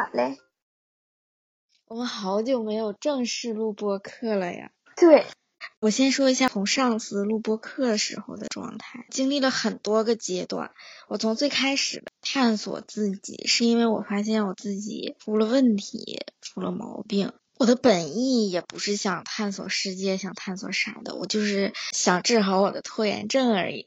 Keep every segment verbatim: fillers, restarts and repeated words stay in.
好嘞。我们好久没有正式录播课了呀。对，我先说一下从上次录播课时候的状态，经历了很多个阶段。我从最开始探索自己，是因为我发现我自己出了问题，出了毛病。我的本意也不是想探索世界，想探索啥的，我就是想治好我的拖延症而已。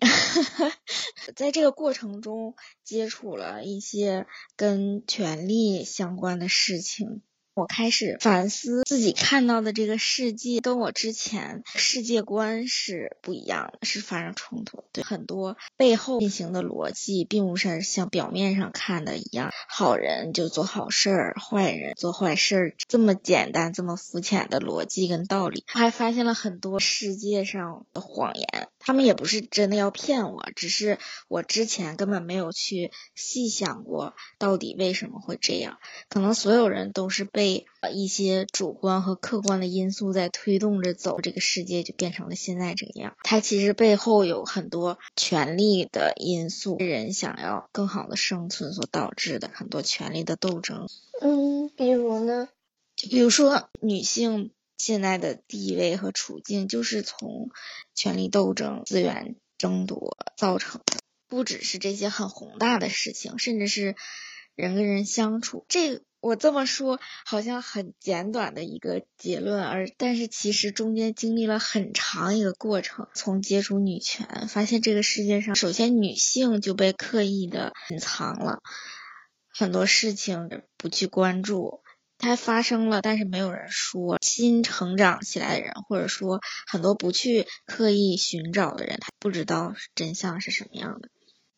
在这个过程中接触了一些跟权力相关的事情，我开始反思自己看到的这个世界跟我之前世界观是不一样的，是发生冲突。对，很多背后进行的逻辑并不是像表面上看的一样，好人就做好事儿，坏人做坏事儿，这么简单这么肤浅的逻辑跟道理。我还发现了很多世界上的谎言，他们也不是真的要骗我，只是我之前根本没有去细想过到底为什么会这样。可能所有人都是被一些主观和客观的因素在推动着走，这个世界就变成了现在这个样。它其实背后有很多权力的因素，人想要更好的生存所导致的很多权力的斗争。嗯，比如呢？就比如说女性现在的地位和处境就是从权力斗争、资源争夺造成的，不只是这些很宏大的事情，甚至是人跟人相处。这我这么说好像很简短的一个结论，而但是其实中间经历了很长一个过程。从接触女权发现这个世界上首先女性就被刻意的隐藏了，很多事情不去关注，它发生了但是没有人说。新成长起来的人，或者说很多不去刻意寻找的人，他不知道真相是什么样的。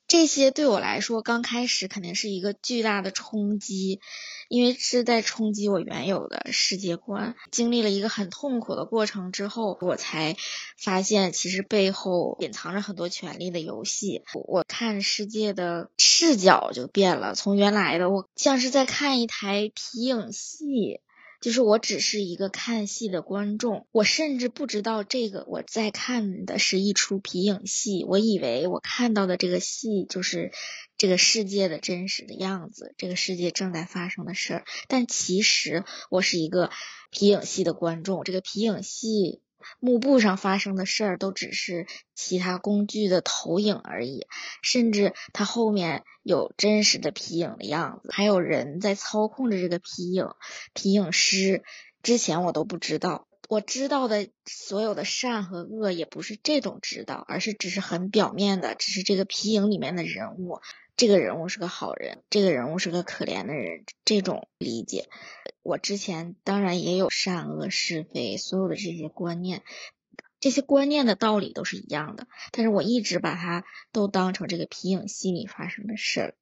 这些对我来说刚开始肯定是一个巨大的冲击，因为是在冲击我原有的世界观。经历了一个很痛苦的过程之后，我才发现其实背后隐藏着很多权力的游戏。我看世界的视角就变了，从原来的我像是在看一台皮影戏，就是我只是一个看戏的观众，我甚至不知道这个我在看的是一出皮影戏，我以为我看到的这个戏就是这个世界的真实的样子，这个世界正在发生的事儿。但其实我是一个皮影戏的观众，这个皮影戏幕布上发生的事儿都只是其他工具的投影而已，甚至它后面有真实的皮影的样子，还有人在操控着这个皮影，皮影师之前我都不知道。我知道的所有的善和恶也不是这种知道，而是只是很表面的，只是这个皮影里面的人物，这个人物是个好人，这个人物是个可怜的人，这种理解。我之前当然也有善恶是非所有的这些观念，这些观念的道理都是一样的，但是我一直把它都当成这个皮影戏里发生的事儿。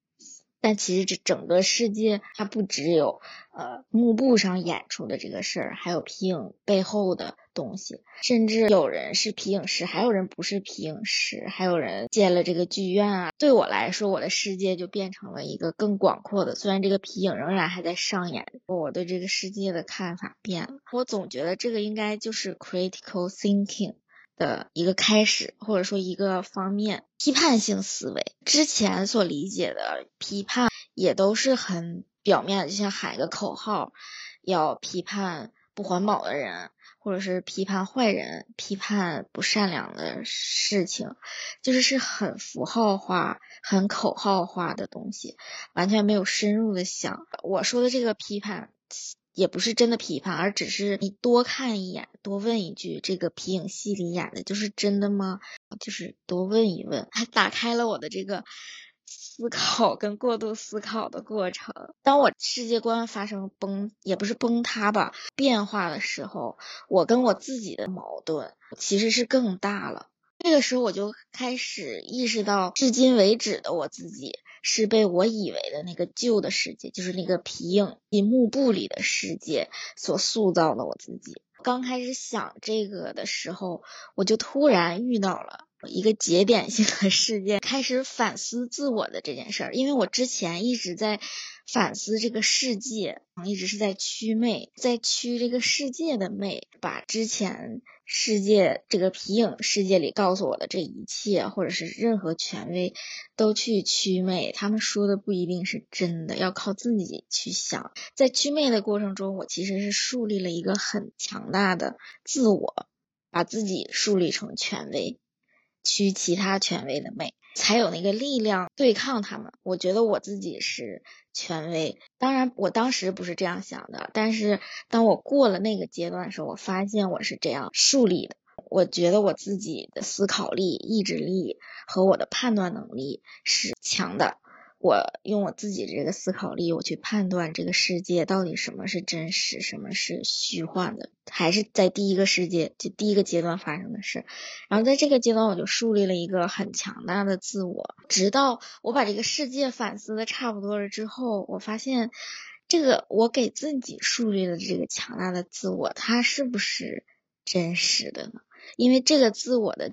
但其实这整个世界它不只有呃幕布上演出的这个事儿，还有皮影背后的东西，甚至有人是皮影师，还有人不是皮影师，还有人建了这个剧院啊。对我来说，我的世界就变成了一个更广阔的，虽然这个皮影仍然还在上演，我对这个世界的看法变了。我总觉得这个应该就是 critical thinking 的一个开始，或者说一个方面，批判性思维。之前所理解的批判也都是很表面的，就像喊一个口号，要批判不环保的人，或者是批判坏人，批判不善良的事情，就是是很符号化很口号化的东西，完全没有深入的想。我说的这个批判也不是真的批判，而只是你多看一眼，多问一句，这个皮影戏里演的就是真的吗？就是多问一问。它打开了我的这个思考跟过度思考的过程。当我世界观发生崩，也不是崩塌吧，变化的时候，我跟我自己的矛盾其实是更大了。这个时候我就开始意识到，至今为止的我自己是被我以为的那个旧的世界，就是那个皮影幕布里的世界所塑造的我自己。刚开始想这个的时候，我就突然遇到了一个节点性的事件，开始反思自我的这件事儿。因为我之前一直在反思这个世界，一直是在祛魅，在祛这个世界的魅，把之前世界这个皮影世界里告诉我的这一切，或者是任何权威都去祛魅，他们说的不一定是真的，要靠自己去想。在祛魅的过程中，我其实是树立了一个很强大的自我，把自己树立成权威，驱其他权威的魅，才有那个力量对抗他们。我觉得我自己是权威，当然我当时不是这样想的，但是当我过了那个阶段的时候，我发现我是这样树立的。我觉得我自己的思考力、意志力和我的判断能力是强的，我用我自己的这个思考力，我去判断这个世界到底什么是真实，什么是虚幻的，还是在第一个世界，就第一个阶段发生的事。然后在这个阶段，我就树立了一个很强大的自我，直到我把这个世界反思的差不多了之后，我发现这个我给自己树立的这个强大的自我，它是不是真实的呢？因为这个自我的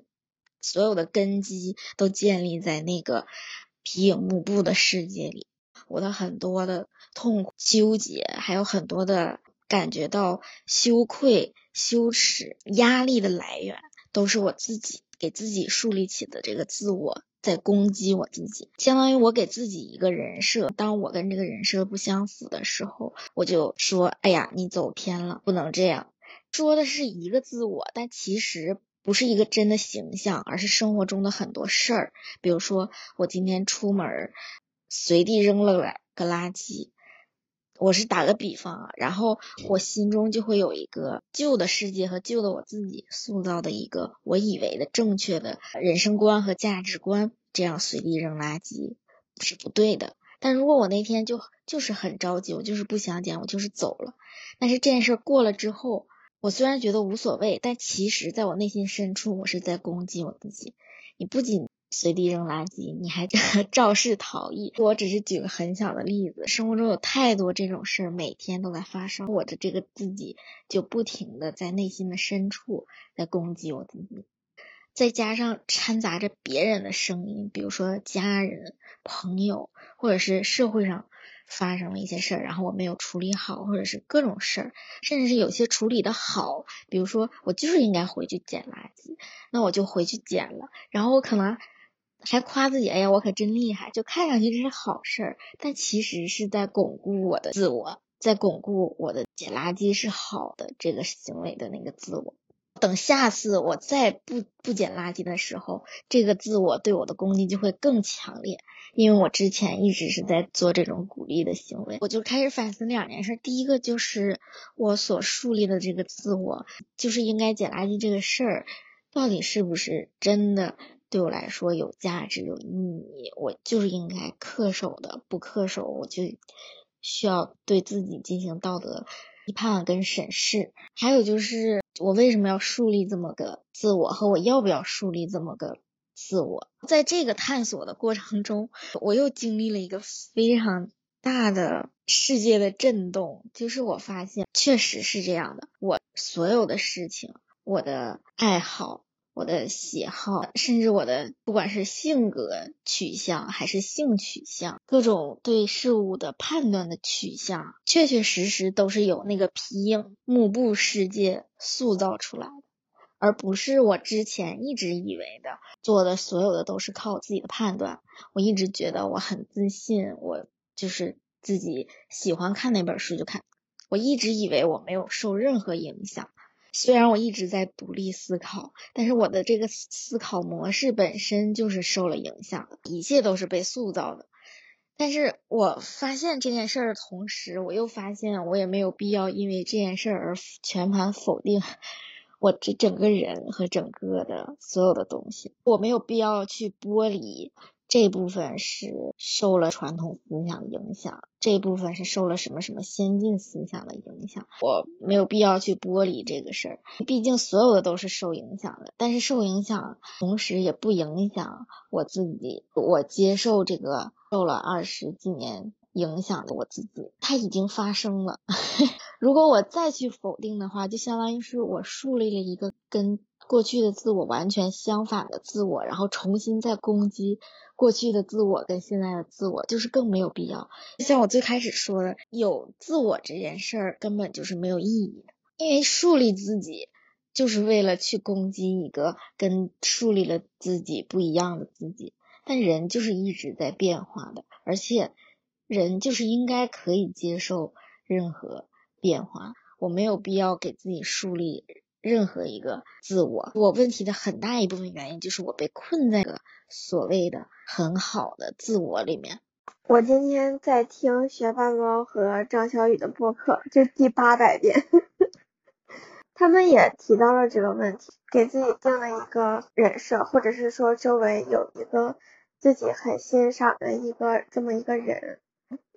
所有的根基都建立在那个皮影幕布的世界里，我的很多的痛苦、纠结，还有很多的感觉到羞愧、羞耻、压力的来源，都是我自己给自己树立起的这个自我在攻击我自己，相当于我给自己一个人设，当我跟这个人设不相符的时候，我就说，哎呀，你走偏了，不能这样。说的是一个自我，但其实不是一个真的形象，而是生活中的很多事儿。比如说我今天出门随地扔了个垃圾，我是打个比方啊，然后我心中就会有一个旧的世界和旧的我自己塑造的一个我以为的正确的人生观和价值观，这样随地扔垃圾是不对的。但如果我那天就就是很着急，我就是不想捡，我就是走了，但是这件事过了之后，我虽然觉得无所谓，但其实在我内心深处，我是在攻击我自己。你不仅随地扔垃圾，你还肇事逃逸。我只是举个很小的例子，生活中有太多这种事儿，每天都在发生。我的这个自己就不停的在内心的深处在攻击我自己，再加上掺杂着别人的声音，比如说家人、朋友，或者是社会上发生了一些事儿，然后我没有处理好，或者是各种事儿，甚至是有些处理的好，比如说我就是应该回去捡垃圾，那我就回去捡了，然后我可能还夸自己，哎呀，我可真厉害，就看上去这是好事儿，但其实是在巩固我的自我，在巩固我的捡垃圾是好的这个行为的那个自我。等下次我再不不捡垃圾的时候，这个自我对我的攻击就会更强烈，因为我之前一直是在做这种鼓励的行为。我就开始反思两件事，第一个就是我所树立的这个自我，就是应该捡垃圾这个事儿，到底是不是真的对我来说有价值、有意义？我就是应该恪守的，不恪守我就需要对自己进行道德批判跟审视。还有就是我为什么要树立这么个自我，和我要不要树立这么个自我。在这个探索的过程中，我又经历了一个非常大的世界的震动，就是我发现确实是这样的，我所有的事情，我的爱好、我的喜好，甚至我的不管是性格取向还是性取向，各种对事物的判断的取向，确确实实都是由那个皮影幕布世界塑造出来的，而不是我之前一直以为的做的所有的都是靠我自己的判断。我一直觉得我很自信，我就是自己喜欢看那本书就看，我一直以为我没有受任何影响。虽然我一直在独立思考，但是我的这个思考模式本身就是受了影响的，一切都是被塑造的。但是我发现这件事的同时，我又发现我也没有必要因为这件事而全盘否定我这整个人和整个的所有的东西。我没有必要去剥离这部分是受了传统思想影响，这部分是受了什么什么先进思想的影响，我没有必要去剥离这个事儿，毕竟所有的都是受影响的。但是受影响同时也不影响我自己，我接受这个受了二十几年影响的我自己，它已经发生了如果我再去否定的话，就相当于是我树立了一个跟过去的自我完全相反的自我，然后重新再攻击过去的自我跟现在的自我，就是更没有必要。像我最开始说的，有自我这件事儿根本就是没有意义的，因为树立自己就是为了去攻击一个跟树立了自己不一样的自己。但人就是一直在变化的，而且人就是应该可以接受任何变化，我没有必要给自己树立任何一个自我。我问题的很大一部分原因就是我被困在了所谓的很好的自我里面。我今天在听学霸猫和张小雨的播客，这第八百遍他们也提到了这个问题，给自己定了一个人设，或者是说周围有一个自己很欣赏的一个这么一个人，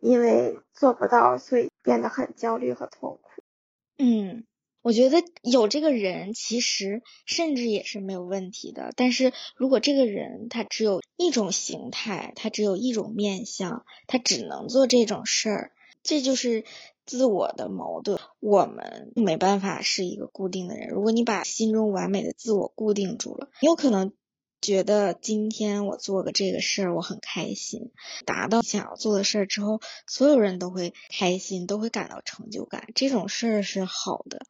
因为做不到，所以变得很焦虑和痛苦。嗯，我觉得有这个人其实甚至也是没有问题的，但是如果这个人他只有一种形态，他只有一种面相，他只能做这种事儿，这就是自我的矛盾。我们没办法是一个固定的人，如果你把心中完美的自我固定住了，你有可能觉得今天我做个这个事儿我很开心，达到想要做的事儿之后，所有人都会开心，都会感到成就感，这种事儿是好的。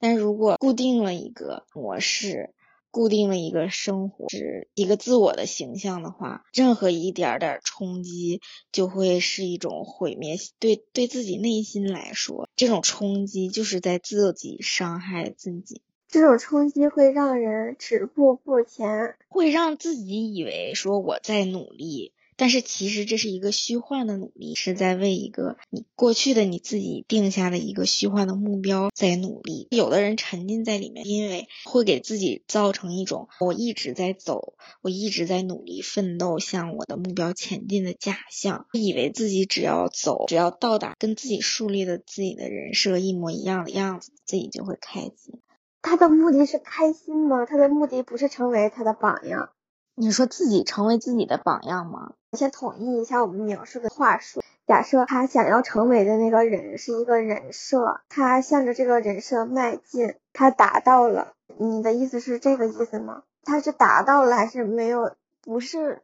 但如果固定了一个模式，固定了一个生活，是一个自我的形象的话，任何一点点冲击就会是一种毁灭。对对自己内心来说，这种冲击就是在自己伤害自己，这种冲击会让人止步不前，会让自己以为说我在努力，但是其实这是一个虚幻的努力，是在为一个你过去的你自己定下的一个虚幻的目标在努力。有的人沉浸在里面，因为会给自己造成一种我一直在走，我一直在努力奋斗，向我的目标前进的假象，以为自己只要走，只要到达跟自己树立的自己的人设一模一样的样子，自己就会开心。他的目的是开心吗？他的目的不是成为他的榜样。你说自己成为自己的榜样吗？先统一一下我们描述的话术，假设他想要成为的那个人是一个人设，他向着这个人设迈进，他达到了，你的意思是这个意思吗？他是达到了还是没有？不是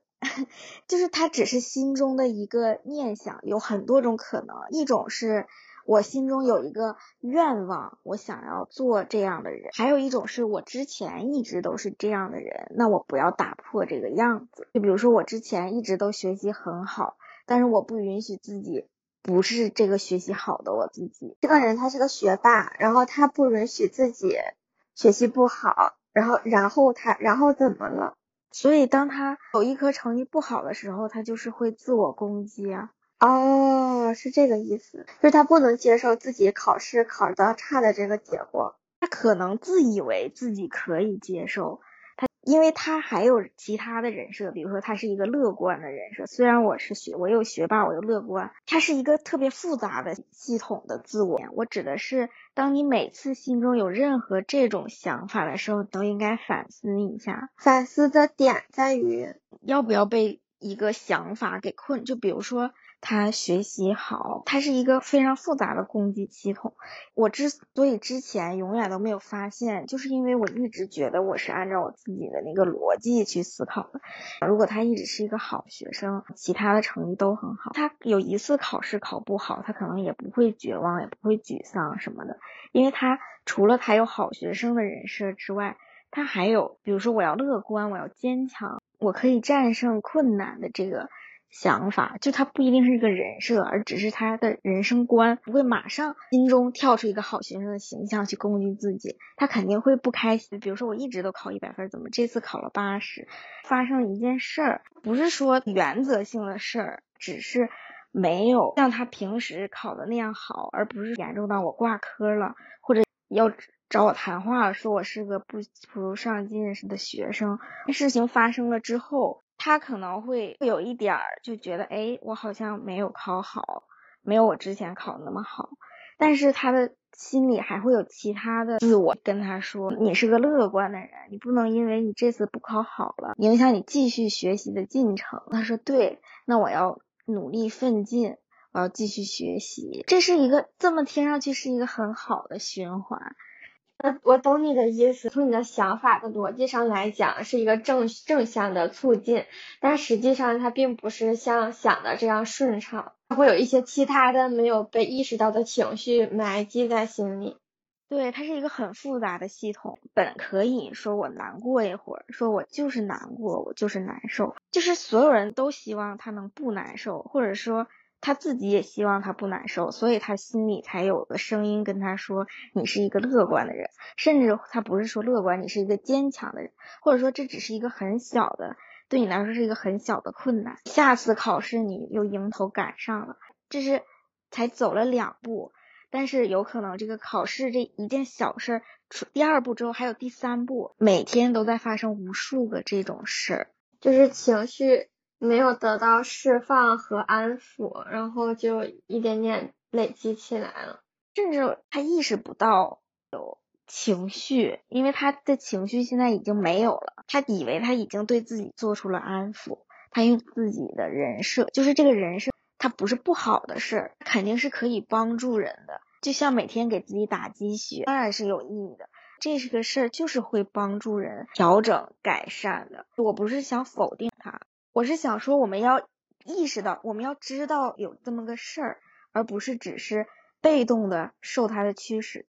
就是他只是心中的一个念想，有很多种可能。一种是我心中有一个愿望，我想要做这样的人，还有一种是我之前一直都是这样的人，那我不要打破这个样子。就比如说我之前一直都学习很好，但是我不允许自己不是这个学习好的我自己。这个人他是个学霸，然后他不允许自己学习不好，然后然后他然后怎么了？所以当他有一科成绩不好的时候，他就是会自我攻击啊。哦，是这个意思，就是他不能接受自己考试考到差的这个结果。他可能自以为自己可以接受，他因为他还有其他的人设，比如说他是一个乐观的人设，虽然我是学我有学霸，我有乐观，他是一个特别复杂的系统的自我。我指的是当你每次心中有任何这种想法的时候，你都应该反思一下，反思的点在于要不要被一个想法给困。就比如说他学习好，他是一个非常复杂的攻击系统。我之所以之前永远都没有发现，就是因为我一直觉得我是按照我自己的那个逻辑去思考的。如果他一直是一个好学生，其他的成绩都很好，他有一次考试考不好，他可能也不会绝望，也不会沮丧什么的，因为他除了他有好学生的人设之外，他还有比如说我要乐观，我要坚强，我可以战胜困难的这个想法。就他不一定是一个人设，而只是他的人生观，不会马上心中跳出一个好学生的形象去攻击自己，他肯定会不开心。比如说我一直都考一百分，怎么这次考了八十？发生了一件事儿，不是说原则性的事儿，只是没有像他平时考的那样好，而不是严重到我挂科了，或者要找我谈话说我是个不不上进的学生。事情发生了之后，他可能会有一点儿就觉得，哎，我好像没有考好，没有我之前考那么好。但是他的心里还会有其他的自我跟他说，你是个乐观的人，你不能因为你这次不考好了，影响你继续学习的进程。他说对，那我要努力奋进，我要继续学习。这是一个这么听上去是一个很好的循环。我懂你的意思，从你的想法的逻辑上来讲是一个正正向的促进，但实际上它并不是像想的这样顺畅，它会有一些其他的没有被意识到的情绪埋积在心里。对，它是一个很复杂的系统。本可以说我难过一会儿，说我就是难过，我就是难受，就是所有人都希望他能不难受，或者说他自己也希望他不难受，所以他心里才有个声音跟他说你是一个乐观的人，甚至他不是说乐观，你是一个坚强的人，或者说这只是一个很小的，对你来说是一个很小的困难，下次考试你又迎头赶上了，这是才走了两步。但是有可能这个考试这一件小事，第二步之后还有第三步，每天都在发生无数个这种事，就是情绪没有得到释放和安抚，然后就一点点累积起来了，甚至他意识不到有情绪，因为他的情绪现在已经没有了，他以为他已经对自己做出了安抚，他用自己的人设，就是这个人设它不是不好的事，肯定是可以帮助人的，就像每天给自己打鸡血当然是有意义的，这是个事儿，就是会帮助人调整改善的。我不是想否定它，我是想说我们要意识到，我们要知道有这么个事儿，而不是只是被动的受它的驱使，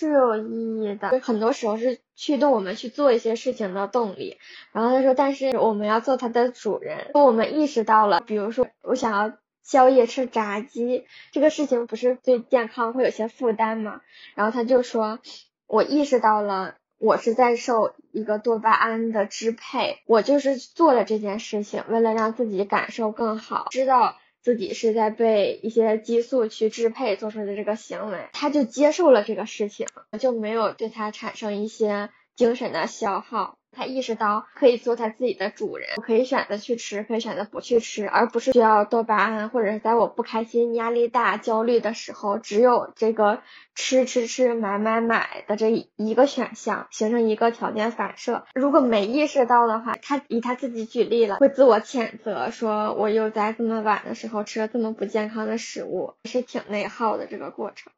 是有意义的，很多时候是驱动我们去做一些事情的动力。然后他说但是我们要做它的主人，我们意识到了，比如说我想要宵夜吃炸鸡这个事情不是对健康会有些负担吗？然后他就说我意识到了我是在受一个多巴胺的支配，我就是做了这件事情，为了让自己感受更好，知道自己是在被一些激素去支配做出的这个行为，他就接受了这个事情，就没有对他产生一些精神的消耗。他意识到可以做他自己的主人，我可以选择去吃，可以选择不去吃，而不是需要多巴胺，或者是在我不开心压力大焦虑的时候只有这个吃吃吃买买买的这一个选项，形成一个条件反射。如果没意识到的话，他以他自己举例了，会自我谴责，说我又在这么晚的时候吃了这么不健康的食物，是挺内耗的这个过程。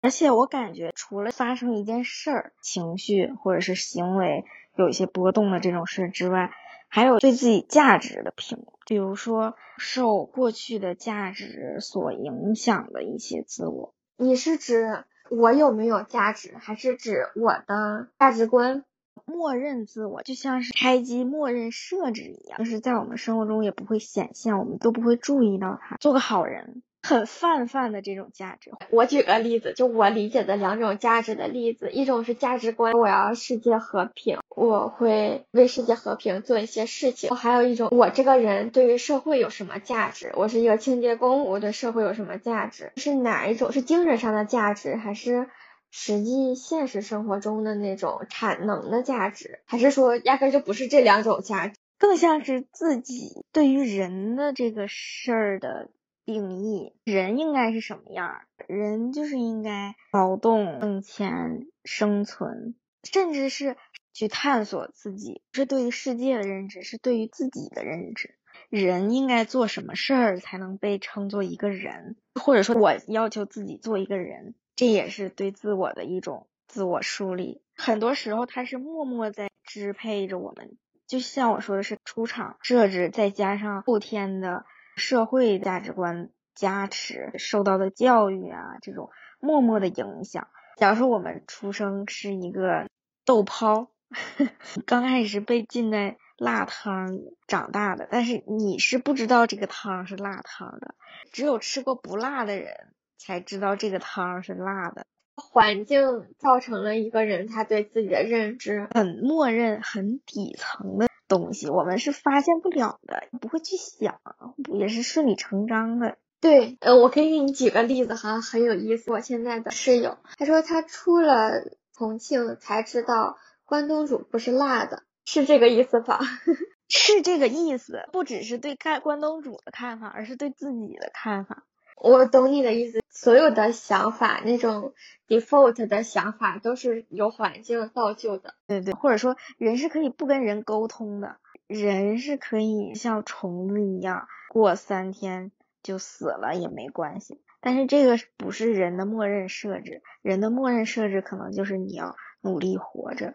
而且我感觉除了发生一件事儿，情绪或者是行为有一些波动的这种事之外，还有对自己价值的评估，比如说受过去的价值所影响的一些自我。你是指我有没有价值，还是指我的价值观？默认自我就像是开机默认设置一样，就是在我们生活中也不会显现，我们都不会注意到它，做个好人，很泛泛的这种价值。我举个例子，就我理解的两种价值的例子，一种是价值观，我要世界和平，我会为世界和平做一些事情。还有一种，我这个人对于社会有什么价值，我是一个清洁工，我对社会有什么价值，是哪一种？是精神上的价值，还是实际现实生活中的那种产能的价值，还是说压根就不是这两种价值，更像是自己对于人的这个事儿的定义，人应该是什么样？人就是应该劳动、挣钱、生存，甚至是去探索自己，是对于世界的认知，是对于自己的认知。人应该做什么事儿才能被称作一个人，或者说我要求自己做一个人，这也是对自我的一种自我梳理。很多时候它是默默在支配着我们，就像我说的是出厂设置，再加上后天的社会价值观加持，受到的教育啊，这种默默的影响。假如说我们出生是一个豆泡，呵呵，刚开始被浸在辣汤长大的，但是你是不知道这个汤是辣汤的，只有吃过不辣的人才知道这个汤是辣的。环境造成了一个人他对自己的认知，很默认很底层的东西，我们是发现不了的，不会去想，也是顺理成章的。对，呃，我可以给你举个例子，好像很有意思。我现在的室友，他说他出了重庆才知道关东煮不是辣的，是这个意思吧？是这个意思，不只是对看关东煮的看法，而是对自己的看法。我懂你的意思，所有的想法，那种 default 的想法都是由环境造就的。对对，或者说人是可以不跟人沟通的，人是可以像虫子一样过三天就死了也没关系，但是这个不是人的默认设置，人的默认设置可能就是你要努力活着。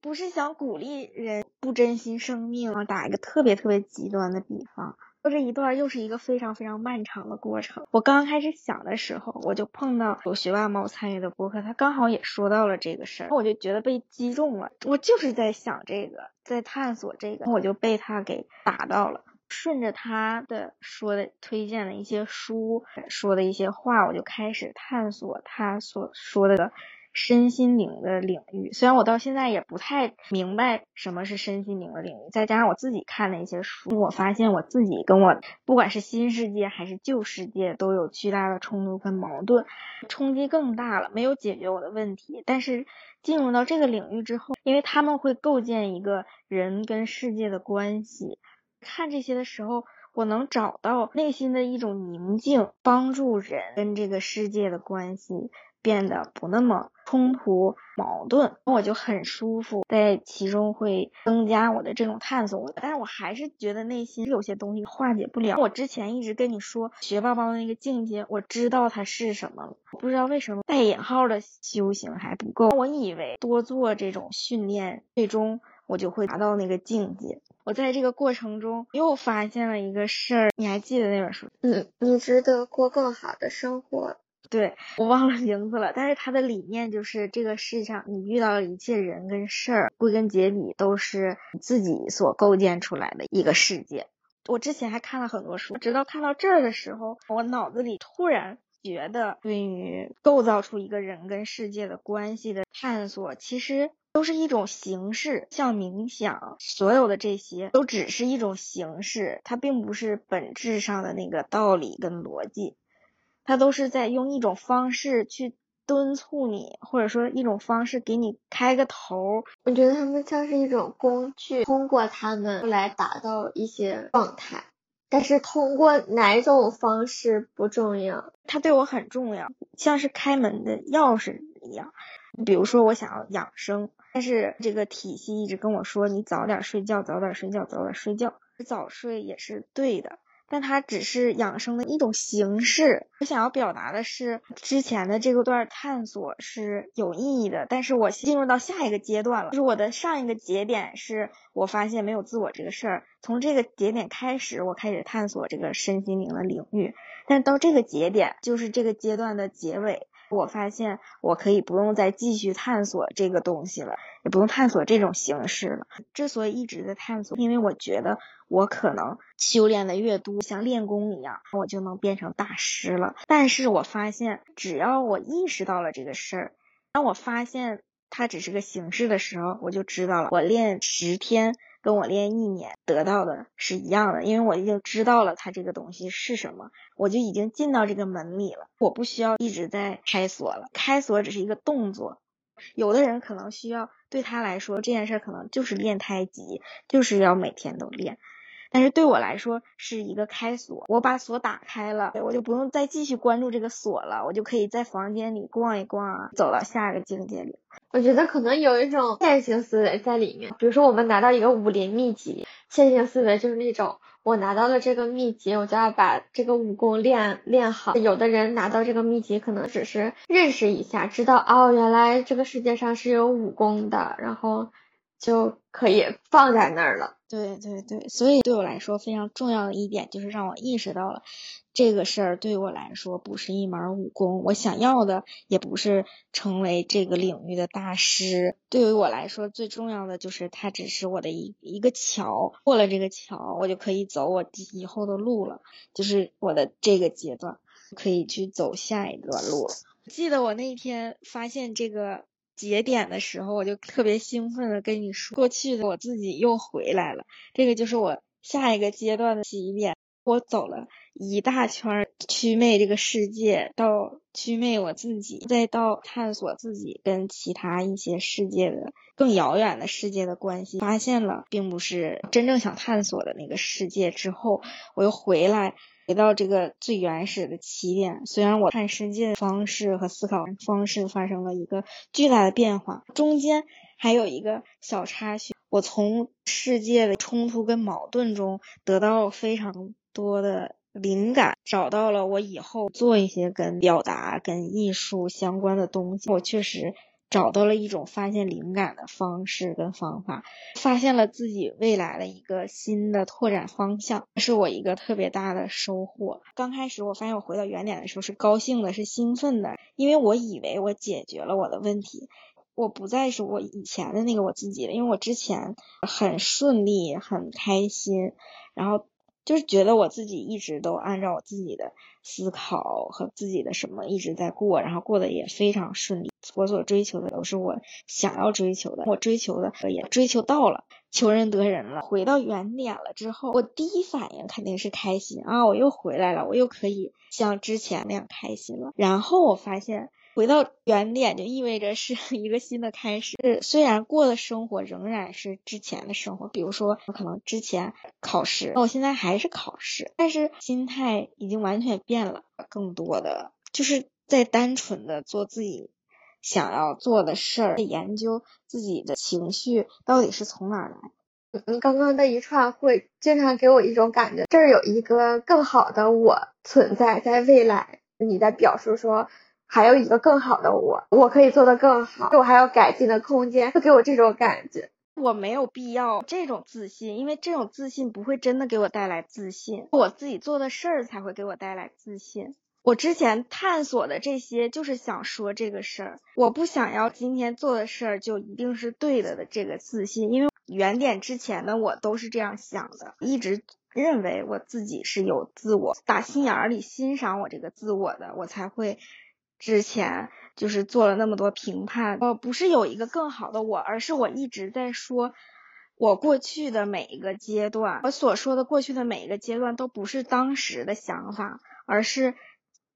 不是想鼓励人不珍惜生命，打一个特别特别极端的比方，这一段又是一个非常非常漫长的过程。我刚开始想的时候，我就碰到有学霸猫参与的播客，他刚好也说到了这个事儿，我就觉得被击中了。我就是在想这个，在探索这个，我就被他给打到了。顺着他的说的推荐的一些书，说的一些话，我就开始探索他所说的身心灵的领域。虽然我到现在也不太明白什么是身心灵的领域，再加上我自己看的一些书，我发现我自己跟我不管是新世界还是旧世界都有巨大的冲突跟矛盾，冲击更大了，没有解决我的问题。但是进入到这个领域之后，因为他们会构建一个人跟世界的关系，看这些的时候，我能找到内心的一种宁静，帮助人跟这个世界的关系变得不那么冲突矛盾，我就很舒服，在其中会增加我的这种探索。但是我还是觉得内心有些东西化解不了。我之前一直跟你说学霸帮的那个境界，我知道它是什么了，我不知道为什么带引号的修行还不够，我以为多做这种训练，最终我就会达到那个境界。我在这个过程中又发现了一个事儿，你还记得那本书？嗯，你值得过更好的生活。对，我忘了名字了，但是他的理念就是这个世上你遇到的一切人跟事儿，归根结底都是你自己所构建出来的一个世界。我之前还看了很多书，直到看到这儿的时候，我脑子里突然觉得对于构造出一个人跟世界的关系的探索，其实都是一种形式，像冥想，所有的这些都只是一种形式，它并不是本质上的那个道理跟逻辑，它都是在用一种方式去敦促你，或者说一种方式给你开个头。我觉得他们像是一种工具，通过他们来达到一些状态，但是通过哪种方式不重要，它对我很重要，像是开门的钥匙一样。比如说我想要养生，但是这个体系一直跟我说你早点睡觉早点睡觉早点睡觉，早睡也是对的，但它只是养生的一种形式。我想要表达的是之前的这个段探索是有意义的，但是我进入到下一个阶段了，就是我的上一个节点是我发现没有自我这个事儿，从这个节点开始我开始探索这个身心灵的领域，但到这个节点就是这个阶段的结尾，我发现我可以不用再继续探索这个东西了，也不用探索这种形式了。之所以一直在探索，因为我觉得我可能修炼的越多，像练功一样，我就能变成大师了。但是我发现只要我意识到了这个事儿，当我发现它只是个形式的时候，我就知道了我练十天跟我练一年得到的是一样的，因为我已经知道了它这个东西是什么，我就已经进到这个门里了，我不需要一直在开锁了，开锁只是一个动作。有的人可能需要，对他来说这件事可能就是练太极，就是要每天都练，但是对我来说是一个开锁，我把锁打开了，我就不用再继续关注这个锁了，我就可以在房间里逛一逛啊，走到下一个境界里。我觉得可能有一种线性思维在里面，比如说我们拿到一个武林秘籍，线性思维就是那种我拿到了这个秘籍，我就要把这个武功练练好。有的人拿到这个秘籍可能只是认识一下，知道哦原来这个世界上是有武功的，然后就可以放在那儿了。对对对，所以对我来说非常重要的一点就是让我意识到了这个事儿对我来说不是一门武功，我想要的也不是成为这个领域的大师，对于我来说最重要的就是它只是我的一一个桥，过了这个桥我就可以走我以后的路了，就是我的这个阶段可以去走下一段路了。记得我那天发现这个节点的时候，我就特别兴奋的跟你说，过去的我自己又回来了，这个就是我下一个阶段的起点。我走了一大圈，祛魅这个世界，到祛魅我自己，再到探索自己跟其他一些世界的更遥远的世界的关系，发现了并不是真正想探索的那个世界之后，我又回来回到这个最原始的起点。虽然我看世界的方式和思考方式发生了一个巨大的变化，中间还有一个小插曲，我从世界的冲突跟矛盾中得到非常多的灵感，找到了我以后做一些跟表达跟艺术相关的东西。我确实找到了一种发现灵感的方式跟方法，发现了自己未来的一个新的拓展方向，是我一个特别大的收获。刚开始我发现我回到原点的时候是高兴的，是兴奋的，因为我以为我解决了我的问题，我不再是我以前的那个我自己了，因为我之前很顺利很开心，然后就是觉得我自己一直都按照我自己的思考和自己的什么一直在过，然后过得也非常顺利，我所追求的都是我想要追求的，我追求的也追求到了，求人得人了。回到原点了之后，我第一反应肯定是开心啊，我又回来了，我又可以像之前那样开心了。然后我发现回到原点就意味着是一个新的开始，虽然过的生活仍然是之前的生活，比如说我可能之前考试，我现在还是考试，但是心态已经完全变了，更多的就是在单纯的做自己想要做的事儿，研究自己的情绪到底是从哪来。嗯，刚刚的一串会经常给我一种感觉，这儿有一个更好的我存在在未来，你在表述说还有一个更好的我，我可以做得更好，我还有改进的空间，就给我这种感觉。我没有必要这种自信，因为这种自信不会真的给我带来自信，我自己做的事儿才会给我带来自信。我之前探索的这些就是想说这个事儿，我不想要今天做的事儿就一定是对的的这个自信，因为原点之前的我都是这样想的，一直认为我自己是有自我，打心眼里欣赏我这个自我的，我才会之前就是做了那么多评判。我不是有一个更好的我，而是我一直在说我过去的每一个阶段，我所说的过去的每一个阶段都不是当时的想法，而是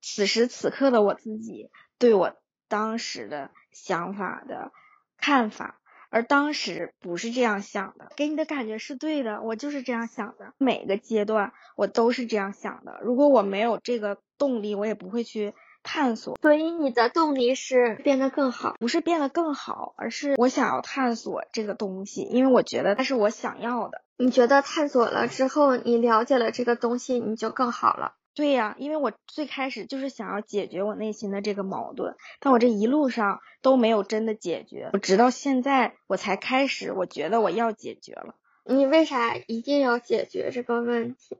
此时此刻的我自己对我当时的想法的看法，而当时不是这样想的，给你的感觉是对的，我就是这样想的，每个阶段我都是这样想的，如果我没有这个动力我也不会去探索。所以你的动力是变得更好，不是变得更好，而是我想要探索这个东西，因为我觉得它是我想要的。你觉得探索了之后，你了解了这个东西，你就更好了。对呀、啊，因为我最开始就是想要解决我内心的这个矛盾，但我这一路上都没有真的解决，我直到现在我才开始，我觉得我要解决了。你为啥一定要解决这个问题？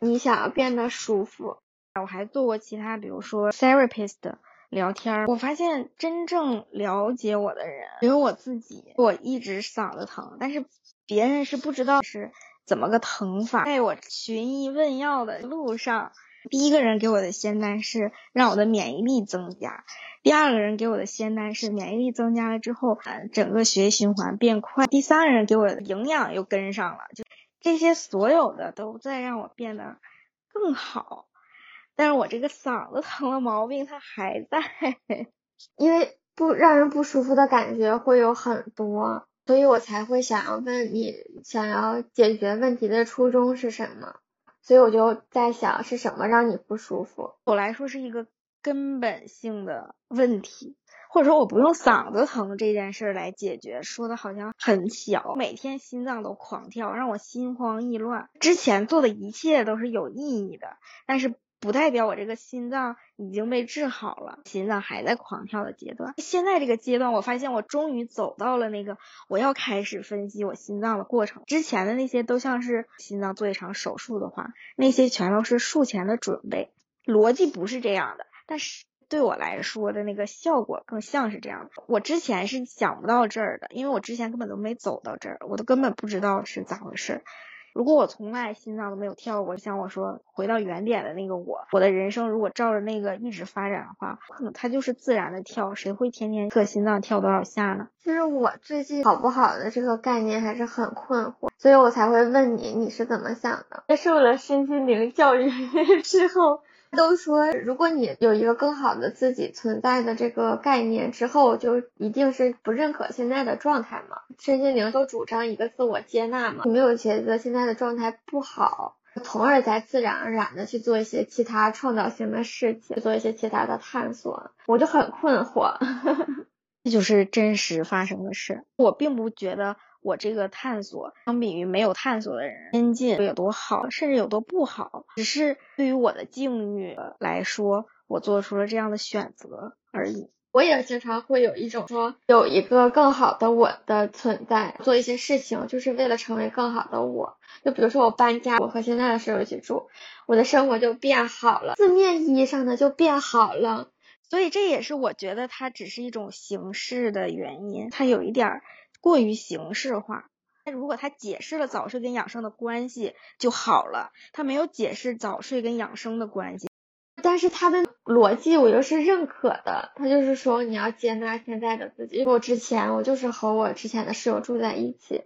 你想要变得舒服。我还做过其他比如说 therapist 聊天，我发现真正了解我的人只有我自己。我一直嗓子疼，但是别人是不知道是怎么个疼法。在我寻医问药的路上，第一个人给我的仙丹是让我的免疫力增加，第二个人给我的仙丹是免疫力增加了之后整个血液循环变快，第三个人给我的营养又跟上了，就这些所有的都在让我变得更好，但是我这个嗓子疼的毛病它还在。因为不让人不舒服的感觉会有很多，所以我才会想要问你想要解决问题的初衷是什么，所以我就在想是什么让你不舒服。我来说是一个根本性的问题，或者说我不用嗓子疼这件事来解决，说的好像很小，每天心脏都狂跳，让我心慌意乱，之前做的一切都是有意义的，但是不代表我这个心脏已经被治好了，心脏还在狂跳的阶段。现在这个阶段我发现我终于走到了那个我要开始分析我心脏的过程，之前的那些都像是心脏做一场手术的话，那些全都是术前的准备，逻辑不是这样的，但是对我来说的那个效果更像是这样的。我之前是想不到这儿的，因为我之前根本都没走到这儿，我都根本不知道是咋回事。如果我从来心脏都没有跳过，像我说回到原点的那个我，我的人生如果照着那个一直发展的话，可能它就是自然的跳，谁会天天测心脏跳多少下呢？其实我最近好不好的这个概念还是很困惑，所以我才会问你你是怎么想的。接受了身心灵教育之后，都说如果你有一个更好的自己存在的这个概念之后，就一定是不认可现在的状态嘛？身心灵都主张一个自我接纳嘛？你没有觉得现在的状态不好，从而才自然而然的去做一些其他创造性的事情，做一些其他的探索。我就很困惑。这就是真实发生的事，我并不觉得我这个探索相比于没有探索的人先进有多好，甚至有多不好，只是对于我的境遇来说我做出了这样的选择而已。我也经常会有一种说有一个更好的我的存在，做一些事情就是为了成为更好的我。就比如说我搬家，我和现在的室友一起住，我的生活就变好了，字面意义上的就变好了。所以这也是我觉得它只是一种形式的原因，它有一点过于形式化。但如果他解释了早睡跟养生的关系就好了，他没有解释早睡跟养生的关系。但是他的逻辑我又是认可的，他就是说你要接纳现在的自己。我之前我就是和我之前的室友住在一起，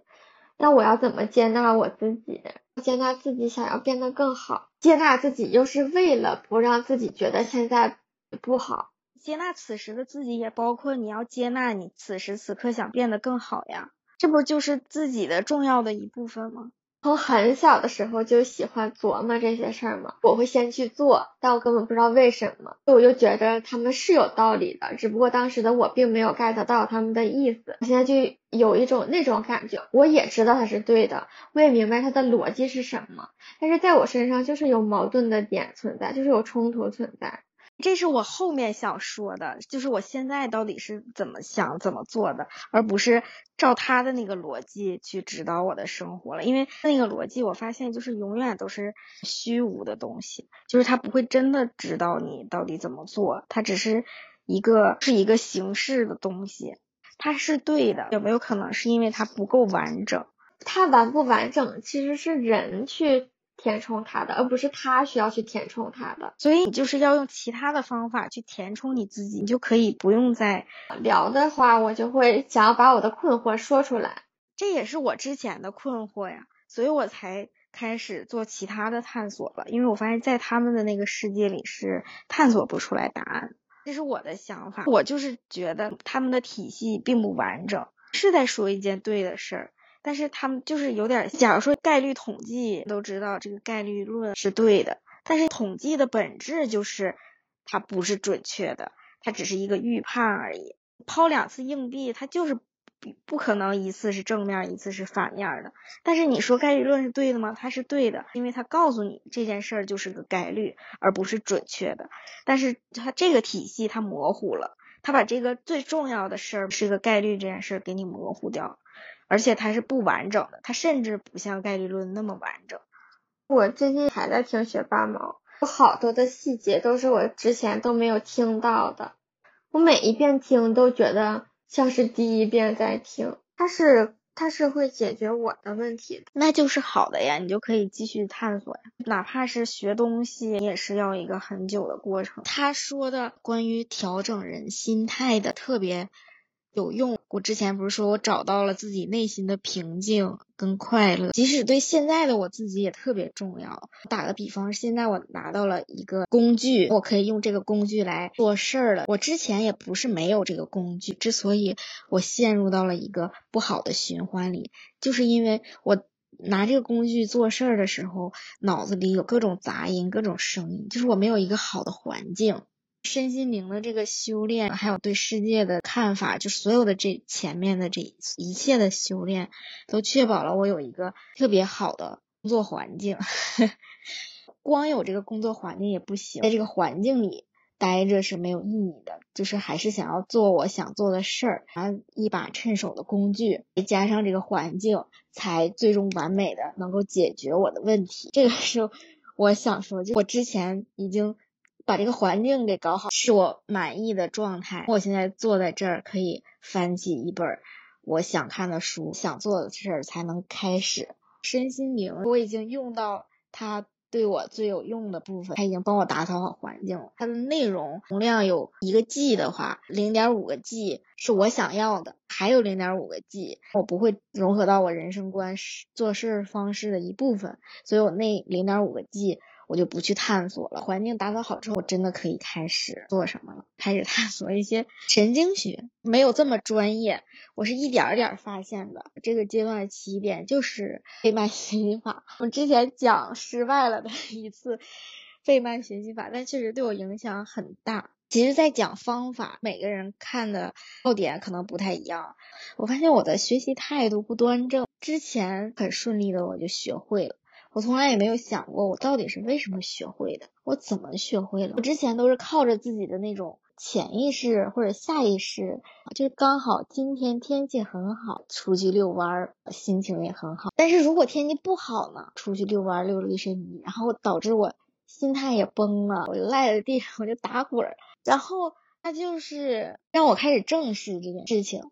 那我要怎么接纳我自己？接纳自己想要变得更好，接纳自己又是为了不让自己觉得现在不好。接纳此时的自己也包括你要接纳你此时此刻想变得更好呀，这不就是自己的重要的一部分吗？从很小的时候就喜欢琢磨这些事儿嘛，我会先去做，但我根本不知道为什么，我就觉得他们是有道理的，只不过当时的我并没有 get 到他们的意思。我现在就有一种那种感觉，我也知道它是对的，我也明白它的逻辑是什么，但是在我身上就是有矛盾的点存在，就是有冲突存在。这是我后面想说的，就是我现在到底是怎么想怎么做的，而不是照他的那个逻辑去指导我的生活了。因为那个逻辑我发现就是永远都是虚无的东西，就是他不会真的指导你到底怎么做，他只是一个是一个形式的东西。它是对的，有没有可能是因为它不够完整？它完不完整其实是人去填充它的，而不是它需要去填充它的。所以你就是要用其他的方法去填充你自己，你就可以不用再聊的话，我就会想要把我的困惑说出来。这也是我之前的困惑呀，所以我才开始做其他的探索了，因为我发现在他们的那个世界里是探索不出来答案。这是我的想法，我就是觉得他们的体系并不完整，是在说一件对的事儿，但是他们就是有点，假如说概率统计都知道这个概率论是对的，但是统计的本质就是它不是准确的，它只是一个预判而已。抛两次硬币，它就是不可能一次是正面一次是反面的。但是你说概率论是对的吗？它是对的，因为它告诉你这件事儿就是个概率而不是准确的。但是它这个体系它模糊了，它把这个最重要的事儿是个概率这件事儿给你模糊掉，而且它是不完整的，它甚至不像概率论那么完整。我最近还在听学霸猫，有好多的细节都是我之前都没有听到的，我每一遍听都觉得像是第一遍在听。它是它是会解决我的问题的，那就是好的呀，你就可以继续探索呀。哪怕是学东西也是要一个很久的过程。他说的关于调整人心态的特别有用，我之前不是说我找到了自己内心的平静跟快乐，即使对现在的我自己也特别重要。打个比方，现在我拿到了一个工具，我可以用这个工具来做事儿了，我之前也不是没有这个工具，之所以我陷入到了一个不好的循环里，就是因为我拿这个工具做事儿的时候，脑子里有各种杂音各种声音，就是我没有一个好的环境。身心灵的这个修炼，还有对世界的看法，就所有的这前面的这一切的修炼都确保了我有一个特别好的工作环境光有这个工作环境也不行，在这个环境里待着是没有意义的，就是还是想要做我想做的事儿，然后一把趁手的工具加上这个环境，才最终完美的能够解决我的问题。这个是我想说，就我之前已经把这个环境给搞好，是我满意的状态。我现在坐在这儿，可以翻起一本我想看的书，想做的事儿才能开始。身心灵，我已经用到它对我最有用的部分，它已经帮我打扫好环境了。它的内容容量有一个 G 的话， 零点五 个 G 是我想要的，还有 零点五 个 G 我不会融合到我人生观做事方式的一部分，所以我那 零点五 个 G我就不去探索了。环境打扫好之后，我真的可以开始做什么了，开始探索一些神经学，没有这么专业，我是一点点发现的。这个阶段的起点就是费曼学习法，我之前讲失败了的一次费曼学习法，但确实对我影响很大。其实在讲方法，每个人看的要点可能不太一样。我发现我的学习态度不端正，之前很顺利的我就学会了，我从来也没有想过我到底是为什么学会的，我怎么学会了。我之前都是靠着自己的那种潜意识或者下意识，就是刚好今天天气很好，出去遛弯心情也很好。但是如果天气不好呢，出去遛弯遛了一身泥，然后导致我心态也崩了，我就赖在地上，我就打滚。然后他就是让我开始正视这件事情，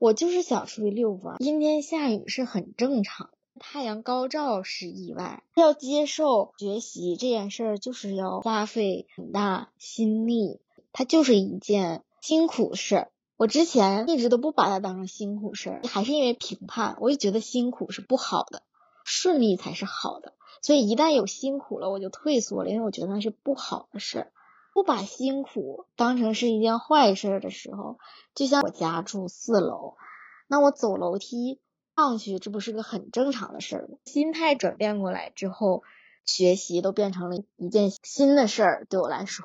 我就是想出去遛弯，阴天下雨是很正常，太阳高照是意外，要接受学习这件事儿就是要花费很大心力，它就是一件辛苦事。我之前一直都不把它当成辛苦事，还是因为评判，我就觉得辛苦是不好的，顺利才是好的，所以一旦有辛苦了我就退缩了，因为我觉得那是不好的事。不把辛苦当成是一件坏事的时候，就像我家住四楼，那我走楼梯上去，这不是个很正常的事儿。心态转变过来之后，学习都变成了一件新的事儿，对我来说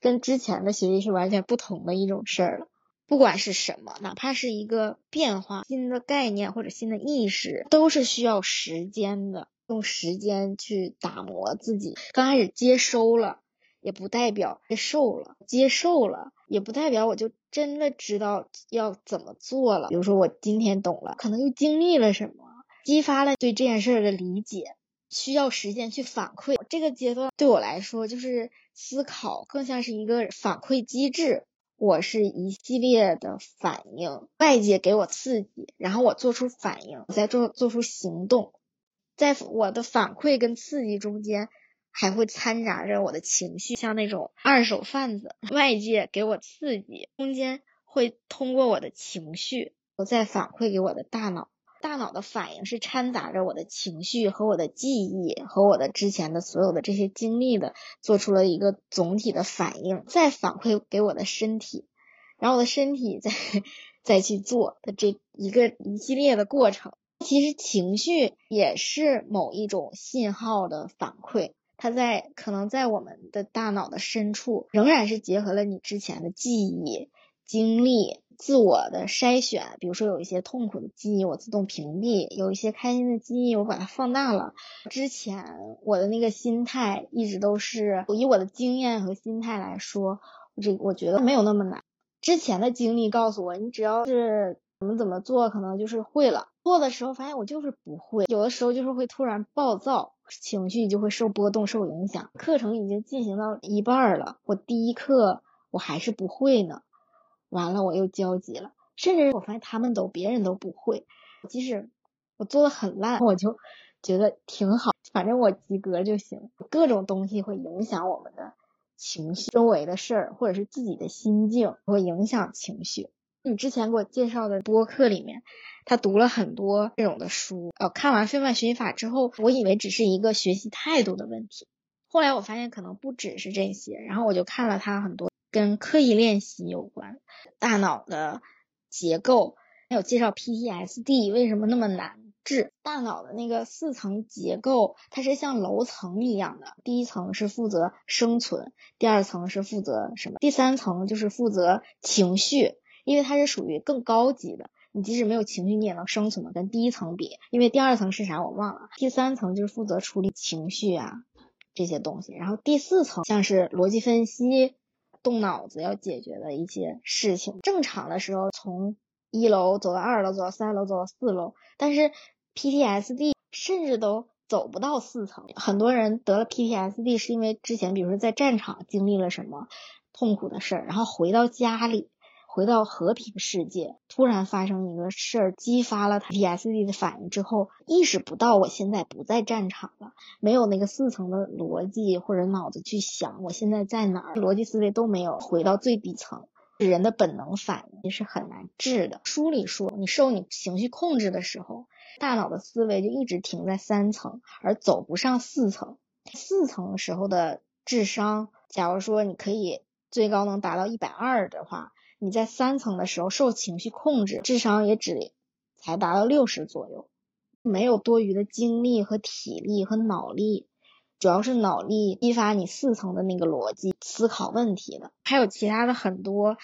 跟之前的学习是完全不同的一种事儿了。不管是什么，哪怕是一个变化，新的概念或者新的意识，都是需要时间的，用时间去打磨自己。刚开始接收了也不代表接受了，接受了也不代表我就真的知道要怎么做了。比如说我今天懂了，可能又经历了什么，激发了对这件事的理解，需要时间去反馈。这个阶段对我来说就是思考，更像是一个反馈机制，我是一系列的反应，外界给我刺激，然后我做出反应，我再做做出行动，在我的反馈跟刺激中间还会掺杂着我的情绪，像那种二手贩子，外界给我刺激，中间会通过我的情绪，我再反馈给我的大脑，大脑的反应是掺杂着我的情绪和我的记忆和我的之前的所有的这些经历的，做出了一个总体的反应，再反馈给我的身体，然后我的身体再再去做的这一个一系列的过程。其实情绪也是某一种信号的反馈，它在可能在我们的大脑的深处仍然是结合了你之前的记忆经历，自我的筛选。比如说有一些痛苦的记忆我自动屏蔽，有一些开心的记忆我把它放大了。之前我的那个心态一直都是，以我的经验和心态来说，这我觉得没有那么难，之前的经历告诉我你只要是怎么怎么做可能就是会了，做的时候发现我就是不会，有的时候就是会突然暴躁，情绪就会受波动受影响。课程已经进行到一半了，我第一课我还是不会呢，完了我又焦急了，甚至我发现他们都别人都不会，即使我做的很烂我就觉得挺好，反正我及格就行。各种东西会影响我们的情绪，周围的事儿或者是自己的心境会影响情绪。你之前给我介绍的播客里面，他读了很多这种的书。呃，看完《费曼学习法》之后，我以为只是一个学习态度的问题，后来我发现可能不只是这些。然后我就看了他很多跟刻意练习有关，大脑的结构，还有介绍 P T S D 为什么那么难治。大脑的那个四层结构，它是像楼层一样的，第一层是负责生存，第二层是负责什么，第三层就是负责情绪。因为它是属于更高级的，你即使没有情绪你也能生存的，跟第一层比，因为第二层是啥我忘了，第三层就是负责处理情绪啊这些东西，然后第四层像是逻辑分析，动脑子要解决的一些事情。正常的时候从一楼走到二楼，走到三楼，走到四楼，但是 P T S D 甚至都走不到四层。很多人得了 P T S D 是因为之前比如说在战场经历了什么痛苦的事儿，然后回到家里，回到和平世界，突然发生一个事儿，激发了 P T S D 的反应之后，意识不到我现在不在战场了，没有那个四层的逻辑或者脑子去想我现在在哪儿，逻辑思维都没有，回到最底层。人的本能反应是很难治的。书里说，你受你情绪控制的时候，大脑的思维就一直停在三层，而走不上四层。四层时候的智商，假如说你可以最高能达到一百二的话，你在三层的时候受情绪控制，智商也只才达到六十左右，没有多余的精力和体力和脑力，主要是脑力激发你四层的那个逻辑思考问题的。还有其他的很多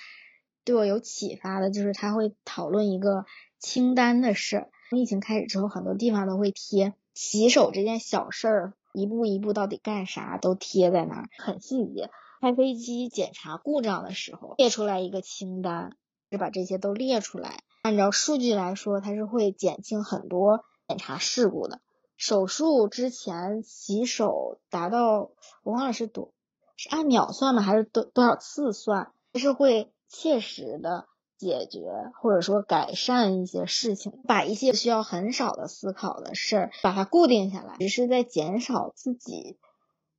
对我有启发的，就是他会讨论一个清单的事。疫情开始之后，很多地方都会贴洗手这件小事儿，一步一步到底干啥都贴在那儿，很细节。开飞机检查故障的时候列出来一个清单，是把这些都列出来，按照数据来说，它是会减轻很多检查事故的。手术之前洗手达到我忘了是多是按秒算吗还是多多少次算，是会切实的解决或者说改善一些事情，把一些需要很少的思考的事儿把它固定下来，只是在减少自己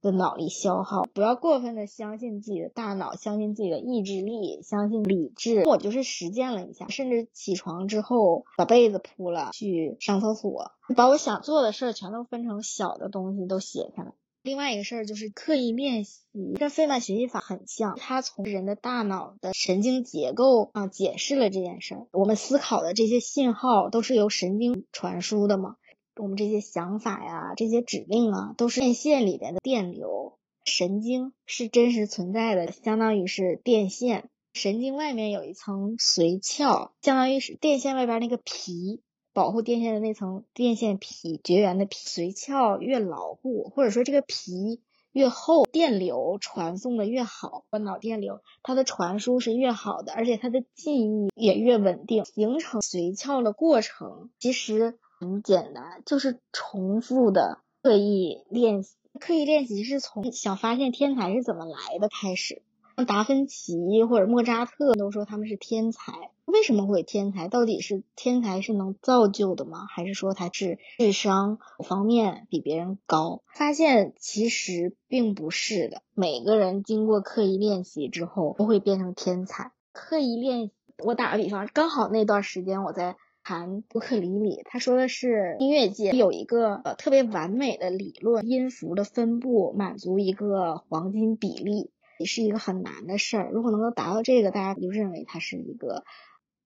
的脑力消耗。不要过分的相信自己的大脑，相信自己的意志力，相信理智。我就是实践了一下，甚至起床之后把被子铺了，去上厕所，把我想做的事儿全都分成小的东西都写下来。另外一个事儿就是刻意练习，跟费曼学习法很像，它从人的大脑的神经结构啊解释了这件事儿。我们思考的这些信号都是由神经传输的嘛，我们这些想法呀、这些指令啊，都是电线里边的电流。神经是真实存在的，相当于是电线。神经外面有一层髓鞘，相当于是电线外边那个皮。保护电线的那层电线皮，绝缘的皮，髓鞘越牢固，或者说这个皮越厚，电流传送的越好，脑电流它的传输是越好的，而且它的记忆也越稳定。形成髓鞘的过程其实很简单，就是重复的刻意练习。刻意练习是从想发现天才是怎么来的开始。达芬奇或者莫扎特都说他们是天才，为什么会天才？到底是天才是能造就的吗？还是说他是智商方面比别人高？发现其实并不是的，每个人经过刻意练习之后都会变成天才。刻意练习，我打个比方，刚好那段时间我在谈乌克丽丽，他说的是音乐界有一个、呃、特别完美的理论，音符的分布满足一个黄金比例。也是一个很难的事儿，如果能够达到这个，大家就认为他是一个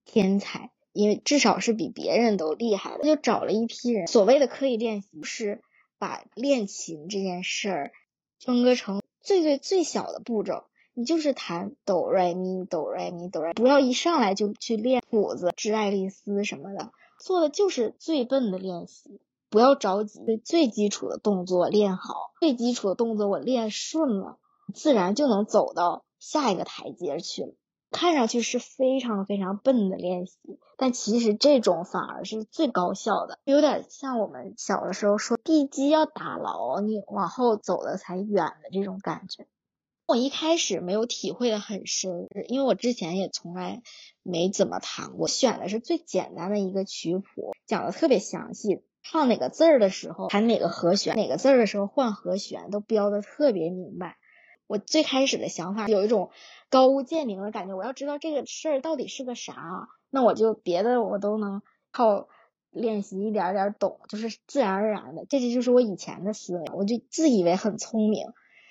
天才，因为至少是比别人都厉害的。就找了一批人，所谓的刻意练习是把练琴这件事儿分割成最最最小的步骤，你就是弹哆来咪哆来咪哆来，不要一上来就去练谱子致爱丽丝什么的，做的就是最笨的练习。不要着急，最基础的动作练好，最基础的动作我练顺了，自然就能走到下一个台阶去了。看上去是非常非常笨的练习，但其实这种反而是最高效的。有点像我们小的时候说地基要打牢，你往后走的才远的这种感觉。我一开始没有体会的很深，因为我之前也从来没怎么弹过，选的是最简单的一个曲谱，讲的特别详细，唱哪个字儿的时候弹哪个和弦，哪个字儿的时候换和弦，都标的特别明白。我最开始的想法有一种高屋建瓴的感觉，我要知道这个事儿到底是个啥，那我就别的我都能靠练习一点点懂，就是自然而然的。这就是我以前的思维，我就自以为很聪明，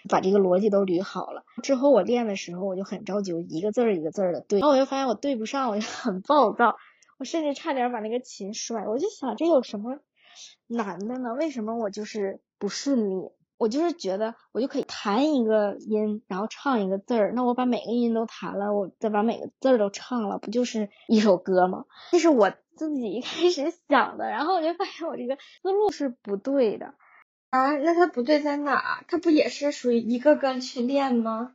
把这个逻辑都捋好了。之后我练的时候我就很着急，一个字儿一个字儿的对，然后我就发现我对不上，我就很暴躁，我甚至差点把那个琴摔。我就想这有什么难的呢？为什么我就是不顺利？我就是觉得我就可以弹一个音然后唱一个字儿，那我把每个音都弹了，我再把每个字儿都唱了，不就是一首歌吗？这是我自己一开始想的，然后我就发现我这个思路是不对的。啊，那它不对在哪？它不也是属于一个个去练吗？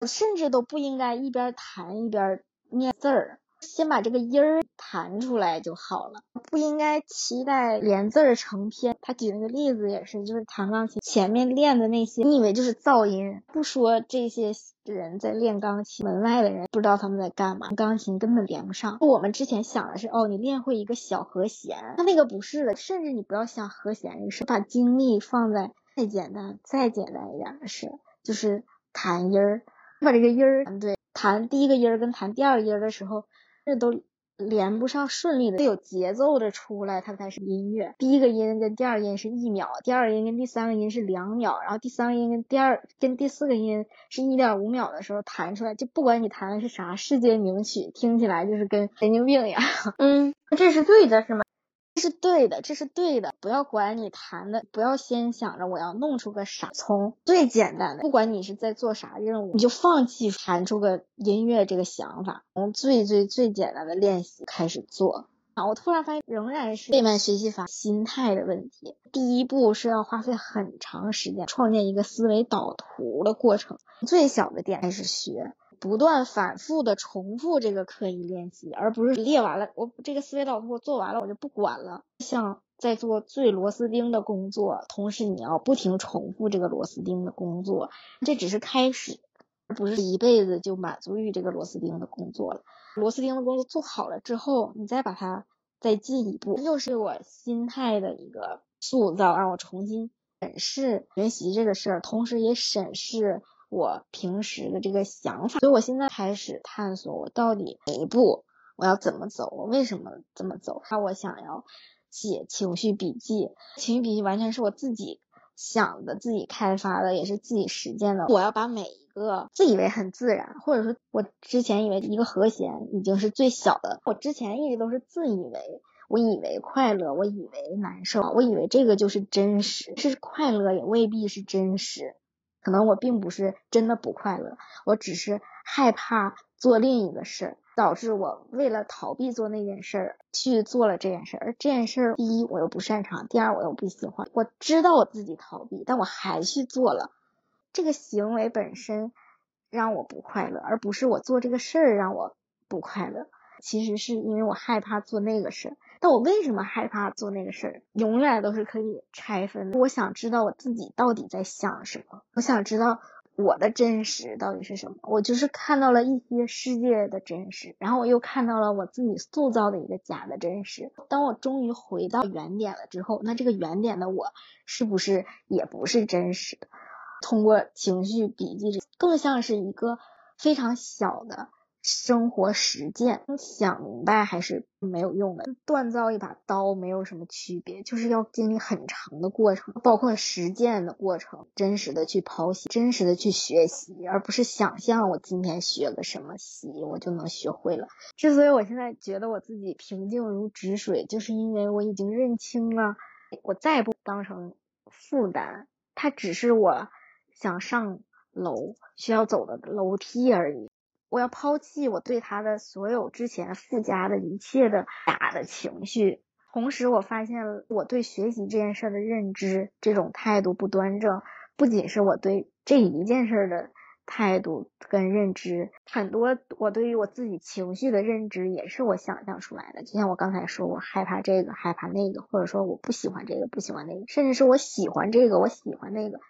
我甚至都不应该一边弹一边念字儿，先把这个音儿弹出来就好了，不应该期待连字儿成篇。他举那个例子也是，就是弹钢琴前面练的那些，你以为就是噪音。不说这些人在练钢琴，门外的人不知道他们在干嘛，钢琴根本连不上。我们之前想的是，哦，你练会一个小和弦，他那个不是的。甚至你不要想和弦这个事，把精力放在再简单再简单一点的事，就是弹音儿，把这个音儿弹对，弹第一个音儿跟弹第二个音儿的时候这都连不上，顺利的有节奏的出来它才是音乐。第一个音跟第二个音是一秒，第二个音跟第三个音是两秒，然后第三个音跟第二跟第四个音是 一点五 秒的时候弹出来，就不管你弹的是啥世界名曲，听起来就是跟神经病一样。嗯，这是对的是吗？这是对的，这是对的。不要管你弹的，不要先想着我要弄出个啥，从最简单的，不管你是在做啥任务，你就放弃弹出个音乐这个想法，从最最最简单的练习开始做。我突然发现仍然是费曼学习法心态的问题。第一步是要花费很长时间创建一个思维导图的过程，最小的点开始学，不断反复的重复这个刻意练习，而不是列完了我这个思维导图我做完了我就不管了，像在做最螺丝钉的工作，同时你要不停重复这个螺丝钉的工作，这只是开始，而不是一辈子就满足于这个螺丝钉的工作了。螺丝钉的工作做好了之后，你再把它再进一步，又是我心态的一个塑造，让我重新审视学习这个事儿，同时也审视我平时的这个想法。所以我现在开始探索我到底哪一步我要怎么走，我为什么这么走。我想要写情绪笔记，情绪笔记完全是我自己想的，自己开发的，也是自己实践的。我要把每一个自以为很自然，或者说我之前以为一个和弦已经是最小的，我之前一直都是自以为，我以为快乐，我以为难受，我以为这个就是真实，是快乐也未必是真实，可能我并不是真的不快乐，我只是害怕做另一个事，导致我为了逃避做那件事去做了这件事，而这件事第一我又不擅长，第二我又不喜欢，我知道我自己逃避但我还去做了，这个行为本身让我不快乐，而不是我做这个事儿让我不快乐。其实是因为我害怕做那个事，但我为什么害怕做那个事永远都是可以拆分的。我想知道我自己到底在想什么，我想知道我的真实到底是什么。我就是看到了一些世界的真实，然后我又看到了我自己塑造的一个假的真实。当我终于回到原点了之后，那这个原点的我是不是也不是真实的。通过情绪笔记更像是一个非常小的生活实践，想明白还是没有用的，锻造一把刀没有什么区别，就是要经历很长的过程，包括实践的过程，真实的去剖析，真实的去学习，而不是想象我今天学个什么习我就能学会了。之所以我现在觉得我自己平静如止水，就是因为我已经认清了，我再也不当成负担，它只是我想上楼需要走的楼梯而已。我要抛弃我对他的所有之前附加的一切的假的情绪，同时我发现了我对学习这件事的认知，这种态度不端正，不仅是我对这一件事的态度跟认知，很多我对于我自己情绪的认知也是我想象出来的。就像我刚才说，我害怕这个害怕那个，或者说我不喜欢这个不喜欢那个，甚至是我喜欢这个我喜欢那个，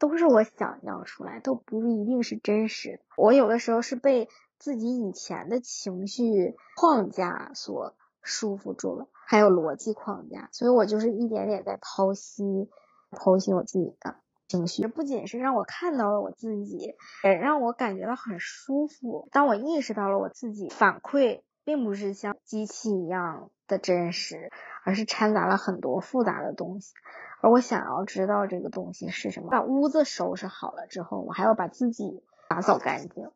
都是我想象出来，都不一定是真实。我有的时候是被自己以前的情绪框架所束缚住了，还有逻辑框架，所以我就是一点点在剖析剖析我自己的情绪。不仅是让我看到了我自己，也让我感觉到很舒服。当我意识到了我自己反馈并不是像机器一样的真实，而是掺杂了很多复杂的东西，而我想要知道这个东西是什么。把屋子收拾好了之后，我还要把自己打扫干净，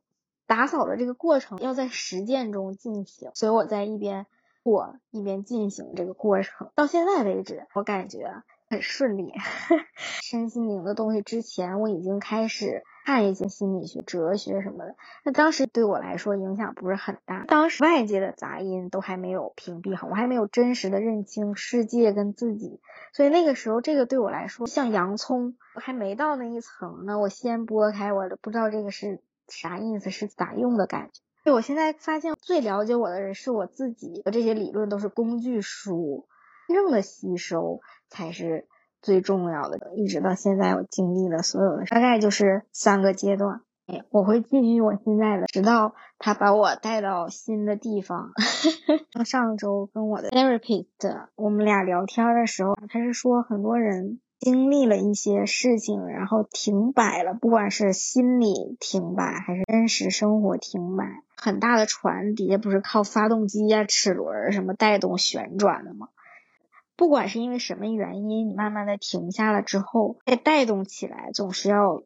打扫的这个过程要在实践中进行，所以我在一边做一边进行这个过程。到现在为止我感觉很顺利身心灵的东西之前我已经开始看一些心理学哲学什么的，那当时对我来说影响不是很大，当时外界的杂音都还没有屏蔽好，我还没有真实的认清世界跟自己，所以那个时候这个对我来说像洋葱，我还没到那一层呢，我先剥开我都不知道这个是啥意思是咋用的感觉。对，我现在发现最了解我的人是我自己，这些理论都是工具书，真正的吸收才是最重要的。一直到现在我经历了所有的大概就是三个阶段，我会继续我现在的，直到他把我带到新的地方上周跟我的 therapist 我们俩聊天的时候，他是说很多人经历了一些事情然后停摆了，不管是心理停摆还是真实生活停摆，很大的船底下不是靠发动机啊齿轮什么带动旋转的吗，不管是因为什么原因，你慢慢的停下了之后再带动起来总是要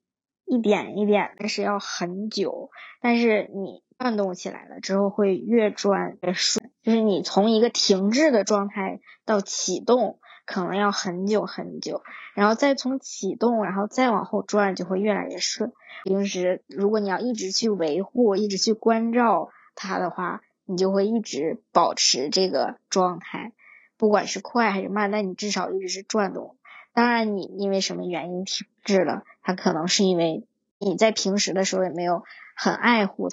一点一点，但是要很久，但是你转动起来了之后会越转越顺，就是你从一个停滞的状态到启动可能要很久很久，然后再从启动然后再往后转就会越来越顺。平时如果你要一直去维护一直去关照它的话，你就会一直保持这个状态，不管是快还是慢，但你至少一直是转动。当然你因为什么原因停滞了，它可能是因为你在平时的时候也没有很爱护